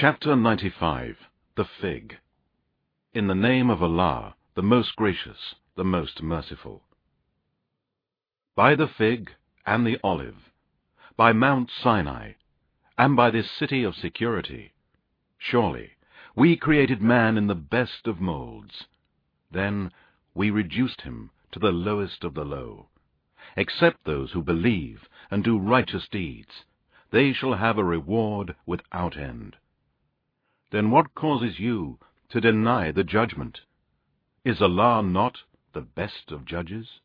Chapter 95. The Fig. In the name of Allah, the most gracious, the most merciful. By the fig and the olive, by Mount Sinai, and by this city of security, surely we created man in the best of molds. Then we reduced him to the lowest of the low. Except those who believe and do righteous deeds, they shall have a reward without end. Then what causes you to deny the judgment? Is Allah not the best of judges?